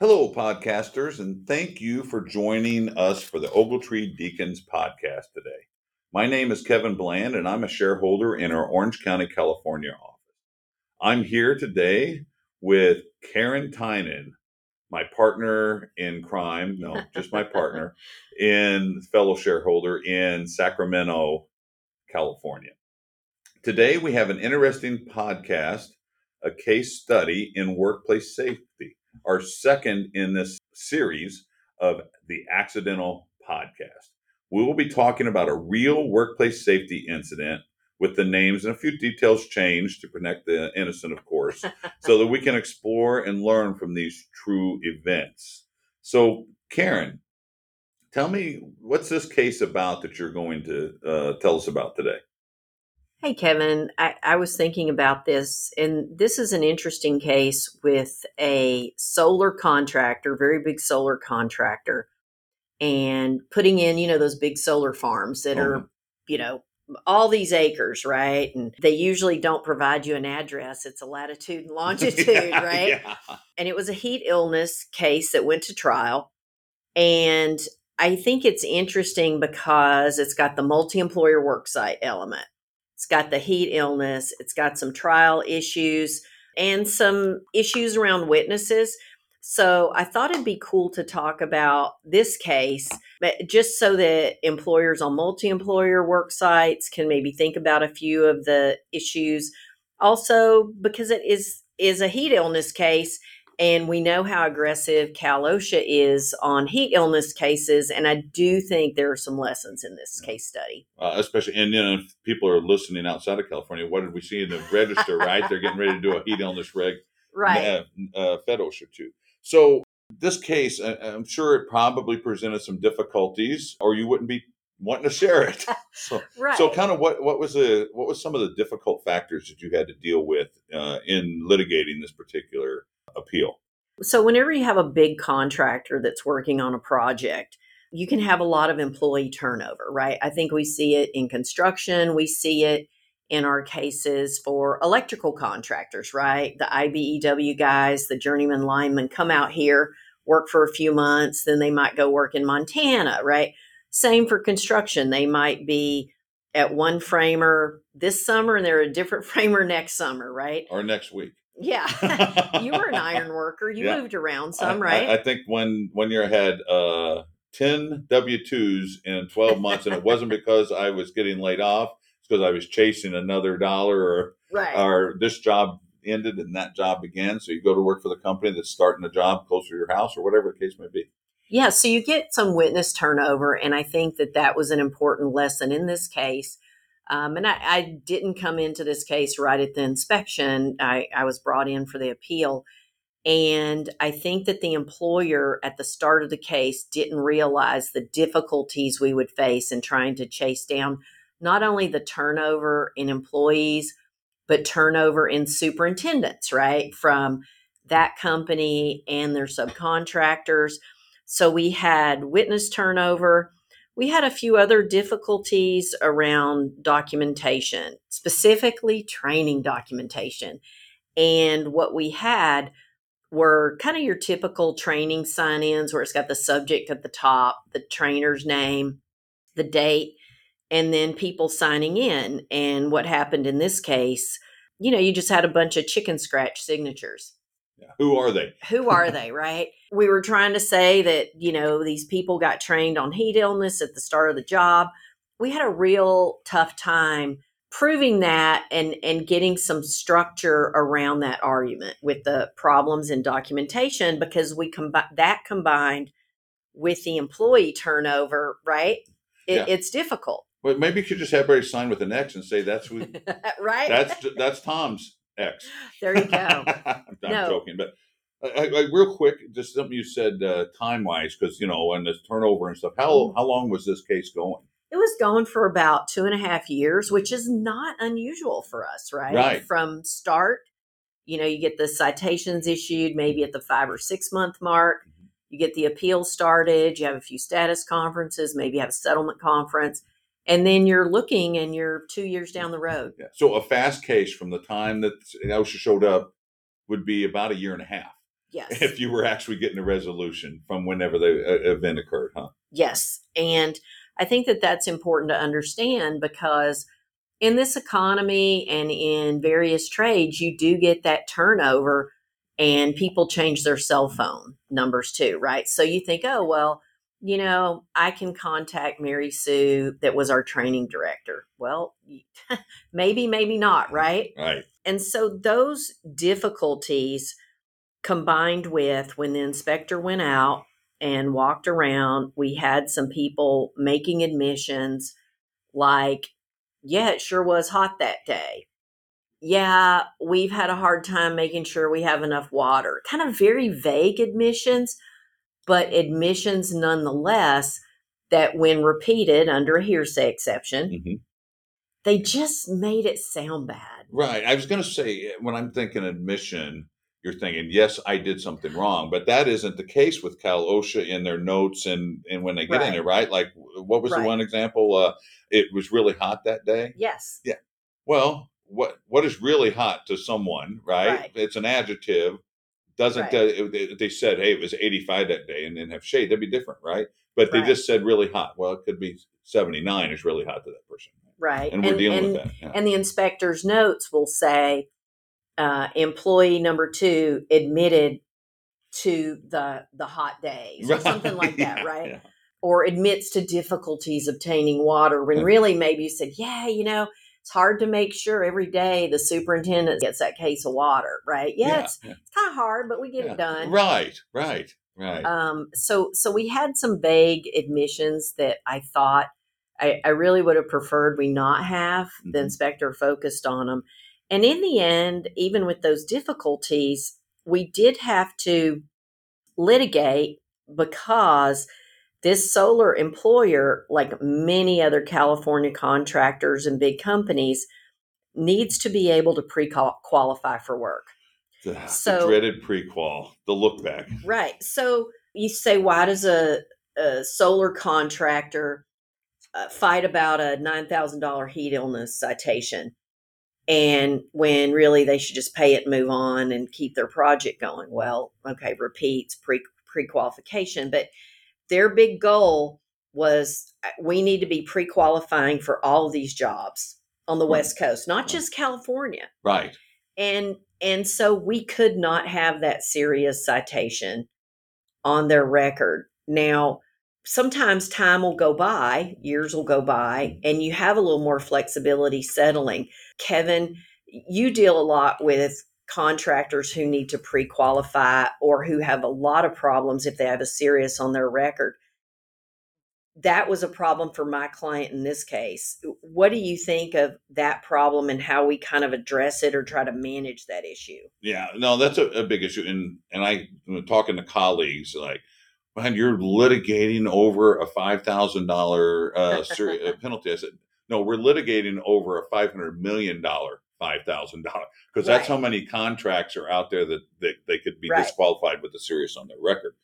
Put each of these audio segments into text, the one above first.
Hello, podcasters, and thank you for joining us for the Ogletree Deakins podcast today. My name is Kevin Bland, and I'm a shareholder in our Orange County, California office. I'm here today with Karen Tynan, my partner in crime, fellow shareholder in Sacramento, California. Today, we have an interesting podcast, a case study in workplace safety. Our second in this series of the Accidental Podcast. We will be talking about a real workplace safety incident with the names and a few details changed to protect the innocent, of course, so that we can explore and learn from these true events. So, Karen, tell me, what's this case about that you're going to tell us about today? Hey, Kevin, I was thinking about this, and this is an interesting case with a solar contractor, very big solar contractor, and putting in, those big solar farms that are, all these acres, right? And they usually don't provide you an address. It's a latitude and longitude, right? Yeah. And it was a heat illness case that went to trial. And I think it's interesting because it's got the multi-employer worksite element. It's got the heat illness. It's got some trial issues and some issues around witnesses. So I thought it'd be cool to talk about this case, but just so that employers on multi-employer work sites can maybe think about a few of the issues. Also, because it is a heat illness case, and we know how aggressive Cal/OSHA is on heat illness cases. And I do think there are some lessons in this case study. Especially, and if people are listening outside of California, what did we see in the register, right? They're getting ready to do a heat illness reg, right? Fed OSHA too. So this case, I'm sure it probably presented some difficulties or you wouldn't be wanting to share it. So, right. So kind of what was some of the difficult factors that you had to deal with in litigating this particular appeal? So whenever you have a big contractor that's working on a project, you can have a lot of employee turnover, right? I think we see it in construction. We see it in our cases for electrical contractors, right? The IBEW guys, the journeyman linemen come out here, work for a few months, then they might go work in Montana, right? Same for construction. They might be at one framer this summer and they're a different framer next summer, right? Or next week. Yeah. You were an iron worker. You moved around some, right? I think one year I had 10 W-2s in 12 months, and it wasn't because I was getting laid off. It's because I was chasing another dollar or this job ended and that job began. So you go to work for the company that's starting a job closer to your house or whatever the case may be. Yeah. So you get some witness turnover. And I think that was an important lesson in this case. And I didn't come into this case right at the inspection. I was brought in for the appeal. And I think that the employer at the start of the case didn't realize the difficulties we would face in trying to chase down not only the turnover in employees, but turnover in superintendents, right? From that company and their subcontractors. So we had witness turnover. We had a few other difficulties around documentation, specifically training documentation. And what we had were kind of your typical training sign-ins where it's got the subject at the top, the trainer's name, the date, and then people signing in. And what happened in this case, you just had a bunch of chicken scratch signatures. Who are they, right? We were trying to say that, these people got trained on heat illness at the start of the job. We had a real tough time proving that and getting some structure around that argument with the problems in documentation, because we combined with the employee turnover, right? It's difficult. Well, maybe you could just have everybody sign with an X and say that's who, right? That's Tom's X. There you go. I'm joking, but I real quick, just something you said time-wise, because, you know, and the turnover and stuff, how long was this case going? It was going for about 2.5 years, which is not unusual for us, right? Right. From start, you know, you get the citations issued maybe at the 5 or 6 month mark. You get the appeal started. You have a few status conferences, maybe have a settlement conference. And then you're looking and you're 2 years down the road. Yeah. So a fast case from the time that OSHA showed up would be about 1.5 years. Yes. If you were actually getting a resolution from whenever the event occurred, huh? Yes. And I think that that's important to understand, because in this economy and in various trades, you do get that turnover and people change their cell phone numbers too, right? So you think, oh, well, you know, I can contact Mary Sue that was our training director. Well, maybe, maybe not, right? Right. And so those difficulties combined with when the inspector went out and walked around, we had some people making admissions like, yeah, it sure was hot that day. Yeah, we've had a hard time making sure we have enough water. Kind of very vague admissions, but admissions nonetheless that when repeated under a hearsay exception, mm-hmm. they just made it sound bad. Right. I was going to say, when I'm thinking admission, you're thinking, yes, I did something wrong, but that isn't the case with Cal/OSHA in their notes and when they get right. in it, right? Like, what was right. the one example? It was really hot that day? Yes. Yeah. Well, what is really hot to someone, right? Right. It's an adjective. Doesn't right. They said, hey, it was 85 that day and then have shade, that'd be different, right? But they right. just said really hot. Well, it could be 79 is really hot to that person. Right. And we're dealing with that. Yeah. And the inspector's notes will say, employee number 2 admitted to the hot days or right. something like that, yeah, right? Yeah. Or admits to difficulties obtaining water when really maybe you said, yeah, you know, it's hard to make sure every day the superintendent gets that case of water, right? Yeah, yeah, it's kind of hard, but we get it done. Right, right, right. So we had some vague admissions that I thought I really would have preferred we not have. Mm-hmm. The inspector focused on them. And in the end, even with those difficulties, we did have to litigate because this solar employer, like many other California contractors and big companies, needs to be able to pre-qualify for work. The dreaded pre-qual, the look back. Right. So you say, why does a solar contractor fight about a $9,000 heat illness citation? And when really they should just pay it, move on, and keep their project going. Well, okay, repeats, pre-qualification, but their big goal was we need to be pre-qualifying for all of these jobs on the West Coast, not just California. Right. And so we could not have that serious citation on their record. Now, sometimes time will go by, years will go by, and you have a little more flexibility settling. Kevin, you deal a lot with contractors who need to pre-qualify or who have a lot of problems if they have a serious on their record. That was a problem for my client in this case. What do you think of that problem and how we kind of address it or try to manage that issue? Yeah, no, that's a big issue. And I talking to colleagues, like, man, you're litigating over a $5,000 penalty. I said, no, we're litigating over a $500 million $5,000, because that's how many contracts are out there that they could be disqualified with a serious on their record.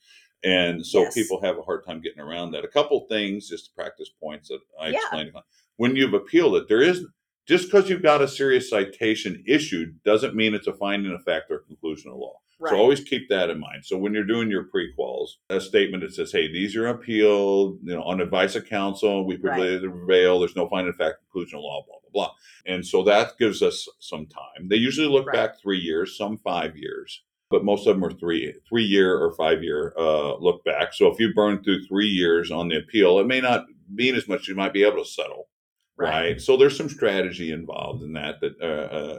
And so people have a hard time getting around that. A couple things, just practice points that I explained. When you've appealed it, there is, just because you've got a serious citation issued doesn't mean it's a finding of fact or conclusion of law. Right. So always keep that in mind. So when you're doing your pre-quals, a statement that says, hey, these are appealed, you know, on advice of counsel, we prevail, there's no finding of fact, conclusion of law, blah, blah, blah. And so that gives us some time. They usually look back 3 years, some 5 years, but most of them are three-year or five-year look back. So if you burn through 3 years on the appeal, it may not mean as much, you might be able to settle. Right. So there's some strategy involved in that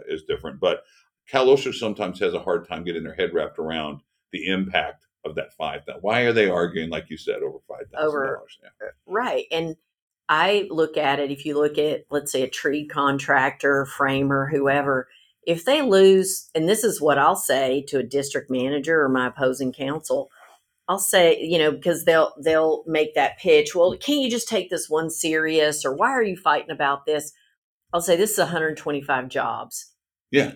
is different. But Cal/OSHA sometimes has a hard time getting their head wrapped around the impact of that $5,000. Why are they arguing, like you said, over $5,000? Yeah. Right. And I look at it, if you look at, let's say, a tree contractor, framer, whoever, If they lose, and this is what I'll say to a district manager or my opposing counsel, I'll say, you know, because they'll make that pitch. Well, can't you just take this one serious, or why are you fighting about this? I'll say this is 125 jobs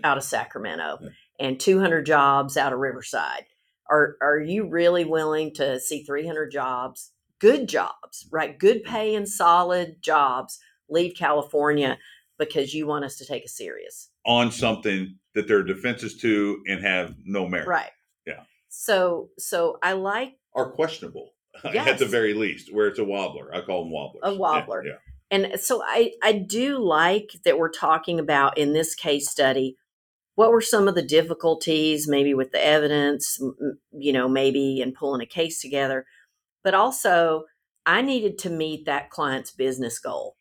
out of Sacramento and 200 jobs out of Riverside. Are you really willing to see 300 jobs, good jobs, right? Good pay and solid jobs leave California because you want us to take it serious on something that there are defenses to and have no merit. Right. Yeah. So I like. Are questionable at the very least, where it's a wobbler. I call them wobblers. A wobbler. Yeah. And so I do like that we're talking about in this case study, what were some of the difficulties, maybe with the evidence, you know, maybe in pulling a case together, but also I needed to meet that client's business goal.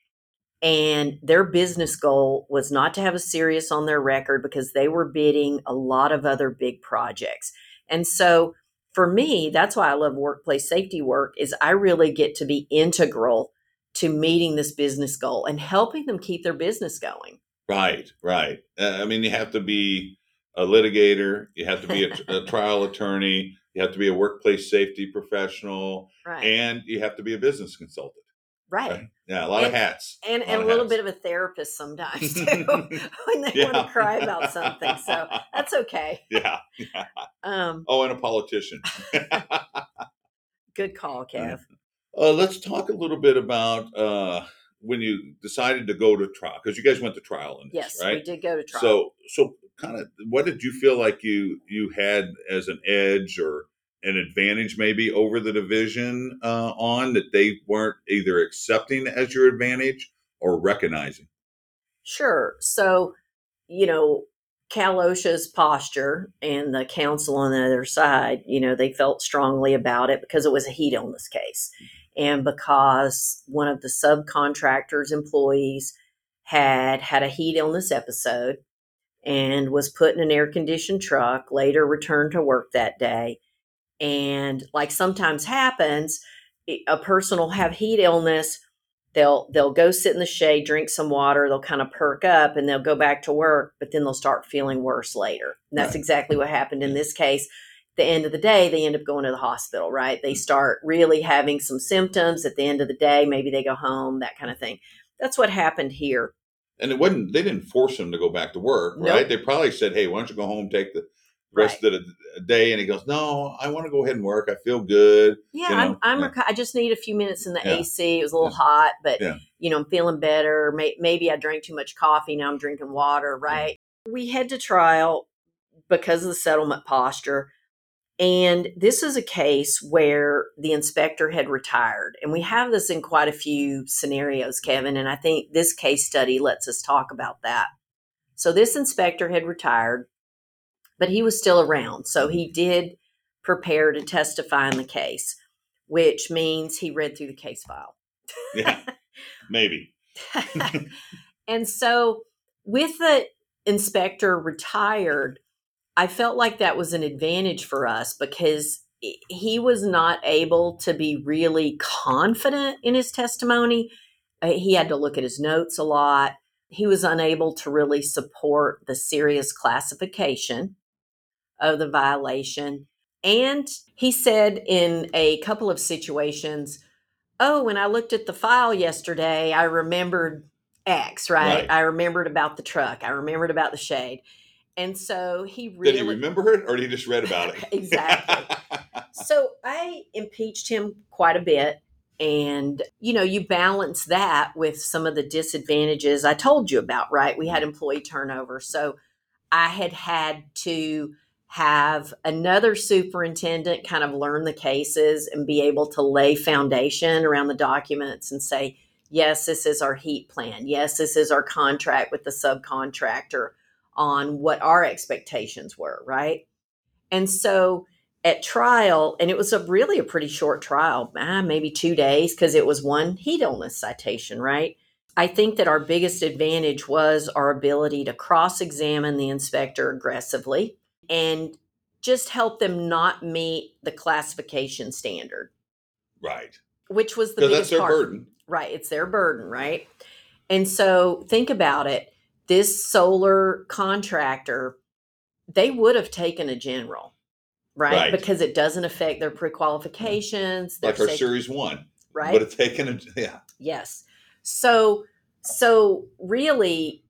And their business goal was not to have a serious on their record because they were bidding a lot of other big projects. And so for me, that's why I love workplace safety work, is I really get to be integral to meeting this business goal and helping them keep their business going. Right, right. I mean, you have to be a litigator, you have to be a trial attorney, you have to be a workplace safety professional, right, and you have to be a business consultant. Right. Yeah, a lot of hats. And a little bit of a therapist sometimes, too, when they want to cry about something. So that's okay. Yeah. And a politician. Good call, Kev. Let's talk a little bit about when you decided to go to trial, because you guys went to trial in this, right? Yes, we did go to trial. So kind of what did you feel like you had as an edge or an advantage maybe over the division on that they weren't either accepting as your advantage or recognizing? Sure. So, you know, Cal/OSHA's posture and the counsel on the other side, you know, they felt strongly about it because it was a heat illness case. And because one of the subcontractor's employees had a heat illness episode and was put in an air-conditioned truck, later returned to work that day. And like sometimes happens, a person will have heat illness. They'll go sit in the shade, drink some water. They'll kind of perk up and they'll go back to work, but then they'll start feeling worse later. And that's exactly what happened in this case. At the end of the day, they end up going to the hospital, right? They start really having some symptoms. At the end of the day, maybe they go home, that kind of thing. That's what happened here. And it wasn't, they didn't force him to go back to work, right? Nope. They probably said, hey, why don't you go home, take the rest of the day, and he goes, no, I want to go ahead and work. I feel good. Yeah, you know? I just need a few minutes in the AC. It was a little hot, but you know, I'm feeling better. Maybe I drank too much coffee. Now I'm drinking water. Right? Yeah. We head to trial because of the settlement posture, and this is a case where the inspector had retired, and we have this in quite a few scenarios, Kevin. And I think this case study lets us talk about that. So this inspector had retired, but he was still around. So he did prepare to testify in the case, which means he read through the case file. Yeah, maybe. And so with the inspector retired, I felt like that was an advantage for us because he was not able to be really confident in his testimony. He had to look at his notes a lot. He was unable to really support the serious classification of the violation. And he said in a couple of situations, when I looked at the file yesterday, I remembered X, right? I remembered about the truck. I remembered about the shade. And so he really... Did he remember it or did he just read about it? Exactly. So I impeached him quite a bit. And, you know, you balance that with some of the disadvantages I told you about, right? We had employee turnover. So I had to have another superintendent kind of learn the cases and be able to lay foundation around the documents and say, yes, this is our heat plan. Yes, this is our contract with the subcontractor on what our expectations were, right? And so at trial, and it was a pretty short trial, maybe 2 days, because it was one heat illness citation, right? I think that our biggest advantage was our ability to cross-examine the inspector aggressively and just help them not meet the classification standard. Right. Which was the biggest part. Because that's their burden. Right. It's their burden, right? And so think about it. this solar contractor, they would have taken a general, right? Because it doesn't affect their pre-qualifications. Like our series one, right? Would have taken a, yeah. Yes. So really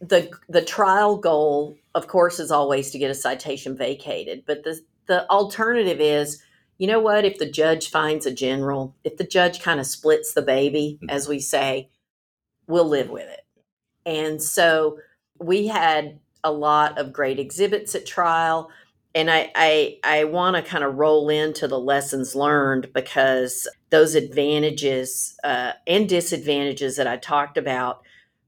the trial goal, of course, is always to get a citation vacated. But the alternative is, you know what, if the judge finds a general, if the judge kind of splits the baby, as we say, we'll live with it. And so we had a lot of great exhibits at trial. And I want to kind of roll into the lessons learned, because those advantages and disadvantages that I talked about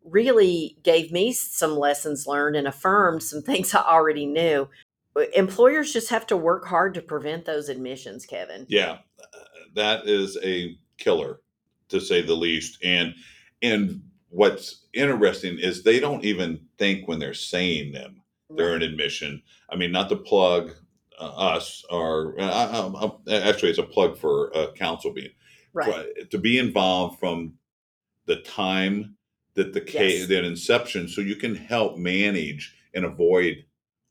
really gave me some lessons learned and affirmed some things I already knew. Employers just have to work hard to prevent those admissions, Kevin. Yeah, that is a killer, to say the least. And what's interesting is they don't even think when they're saying them. They're an admission. I mean, not to plug us, or actually it's a plug for counsel being, right. To be involved from the time that the case, yes. that inception, so you can help manage and avoid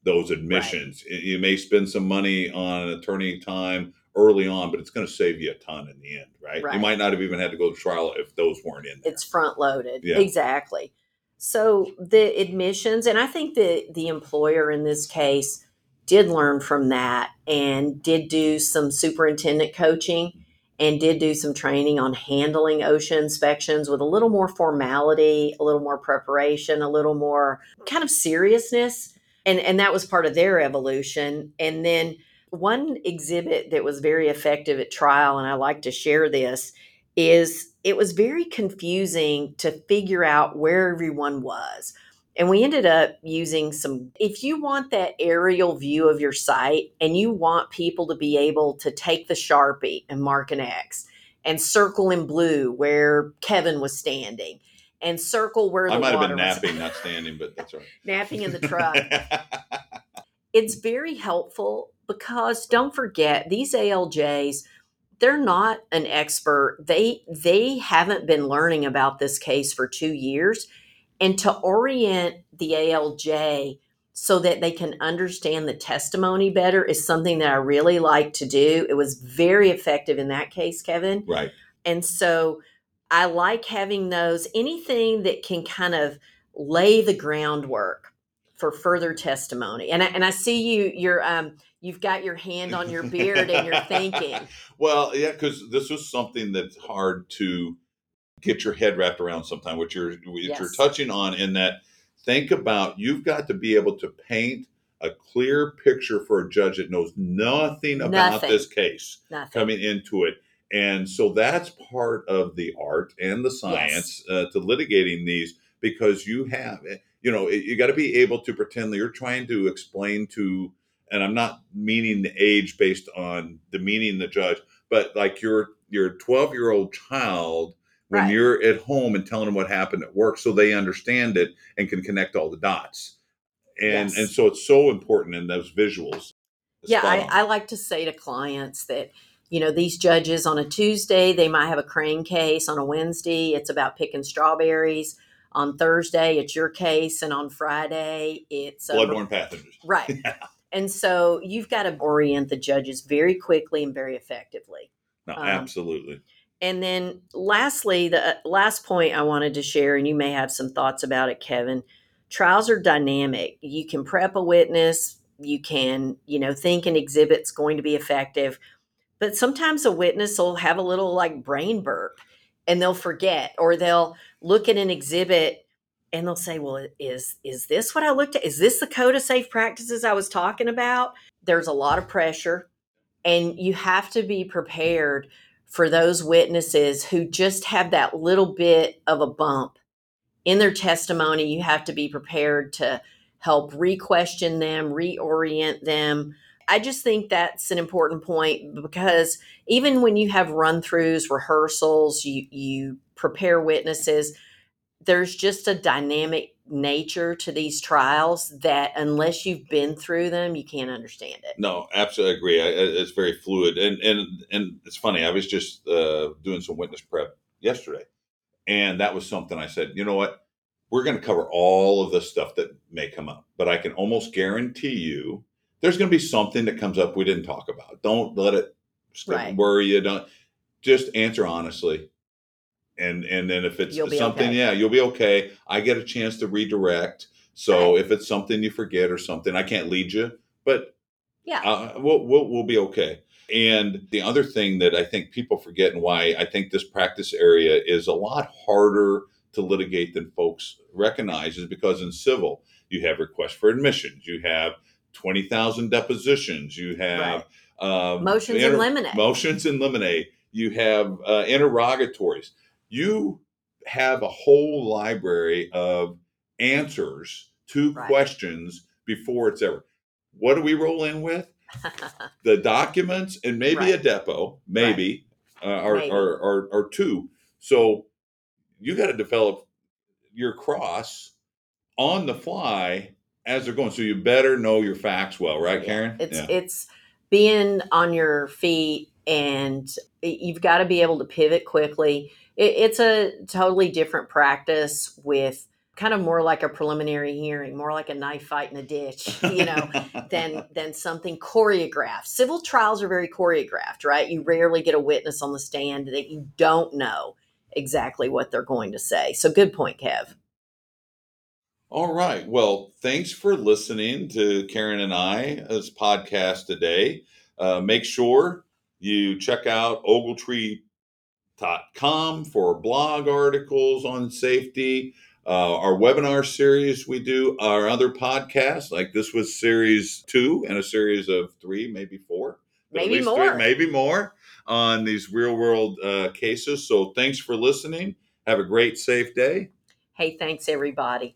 those admissions. Right. You may spend some money on attorney time early on, but it's going to save you a ton in the end, right? You might not have even had to go to trial if those weren't in there. It's front loaded. Yeah. Exactly. So the admissions, and I think the employer in this case did learn from that, and did do some superintendent coaching, and did do some training on handling OSHA inspections with a little more formality, a little more preparation, a little more kind of seriousness. And that was part of their evolution. And then one exhibit that was very effective at trial, and I like to share this, is it was very confusing to figure out where everyone was. And we ended up using some, if you want that aerial view of your site and you want people to be able to take the Sharpie and mark an X and circle in blue where Kevin was standing and circle where the water was. I might have been napping, not standing, but that's all right. Napping in the truck. It's very helpful, because don't forget, these ALJs, they're not an expert. They haven't been learning about this case for 2 years. And to orient the ALJ so that they can understand the testimony better is something that I really like to do. It was very effective in that case, Kevin. Right. And so I like having those, anything that can kind of lay the groundwork for further testimony. And I see you've got your hand on your beard and you're thinking. Well, yeah, because this was something that's hard to get your head wrapped around sometime, which you're touching on, in that think about, you've got to be able to paint a clear picture for a judge that knows nothing about this case coming into it. And so that's part of the art and the science to litigating these, because you have, you got to be able to pretend that you're trying to explain to, and I'm not meaning the age based on the meaning of the judge, but like your 12-year-old child when you're at home and telling them what happened at work, so they understand it and can connect all the dots. And so it's so important in those visuals. Yeah, I like to say to clients that, these judges on a Tuesday, they might have a crane case. On a Wednesday, it's about picking strawberries. On Thursday, it's your case. And on Friday, it's bloodborne pathogens. Right. Yeah. And so you've got to orient the judges very quickly and very effectively. No, absolutely. And then lastly, the last point I wanted to share, and you may have some thoughts about it, Kevin, trials are dynamic. You can prep a witness. You can, think an exhibit's going to be effective. But sometimes a witness will have a little like brain burp and they'll forget, or they'll look at an exhibit and they'll say, well, is this what I looked at? Is this the Code of Safe Practices I was talking about? There's a lot of pressure, and you have to be prepared for those witnesses who just have that little bit of a bump in their testimony. You have to be prepared to help re-question them, reorient them. I just think that's an important point, because even when you have run-throughs, rehearsals, you prepare witnesses, there's just a dynamic nature to these trials that unless you've been through them, you can't understand it. No, absolutely agree. It's very fluid. And it's funny. I was just doing some witness prep yesterday, and that was something I said, you know what? we're going to cover all of the stuff that may come up, but I can almost guarantee you there's going to be something that comes up we didn't talk about. Don't let it worry you. Don't just answer honestly. And then if it's something, okay. You'll be okay. I get a chance to redirect. So if it's something you forget or something, I can't lead you, but we'll be okay. And the other thing that I think people forget and why I think this practice area is a lot harder to litigate than folks recognize is because in civil, you have requests for admissions, you have 20,000 depositions, you have motions in limine, you have interrogatories. You have a whole library of answers to questions before it's ever. What do we roll in with? The documents and maybe a depo, or two. So you got to develop your cross on the fly as they're going. So you better know your facts well, right, Karen? It's being on your feet, and you've got to be able to pivot quickly. It's a totally different practice with kind of more like a preliminary hearing, more like a knife fight in a ditch, than something choreographed. Civil trials are very choreographed, right? You rarely get a witness on the stand that you don't know exactly what they're going to say. So good point, Kev. All right. Well, thanks for listening to Karen and I's podcast today. Make sure you check out Ogletree.com for blog articles on safety. Our webinar series we do, our other podcasts, like this was series 2 and a series of 3, maybe 4. Maybe more. 3, maybe more on these real world cases. So thanks for listening. Have a great, safe day. Hey, thanks, everybody.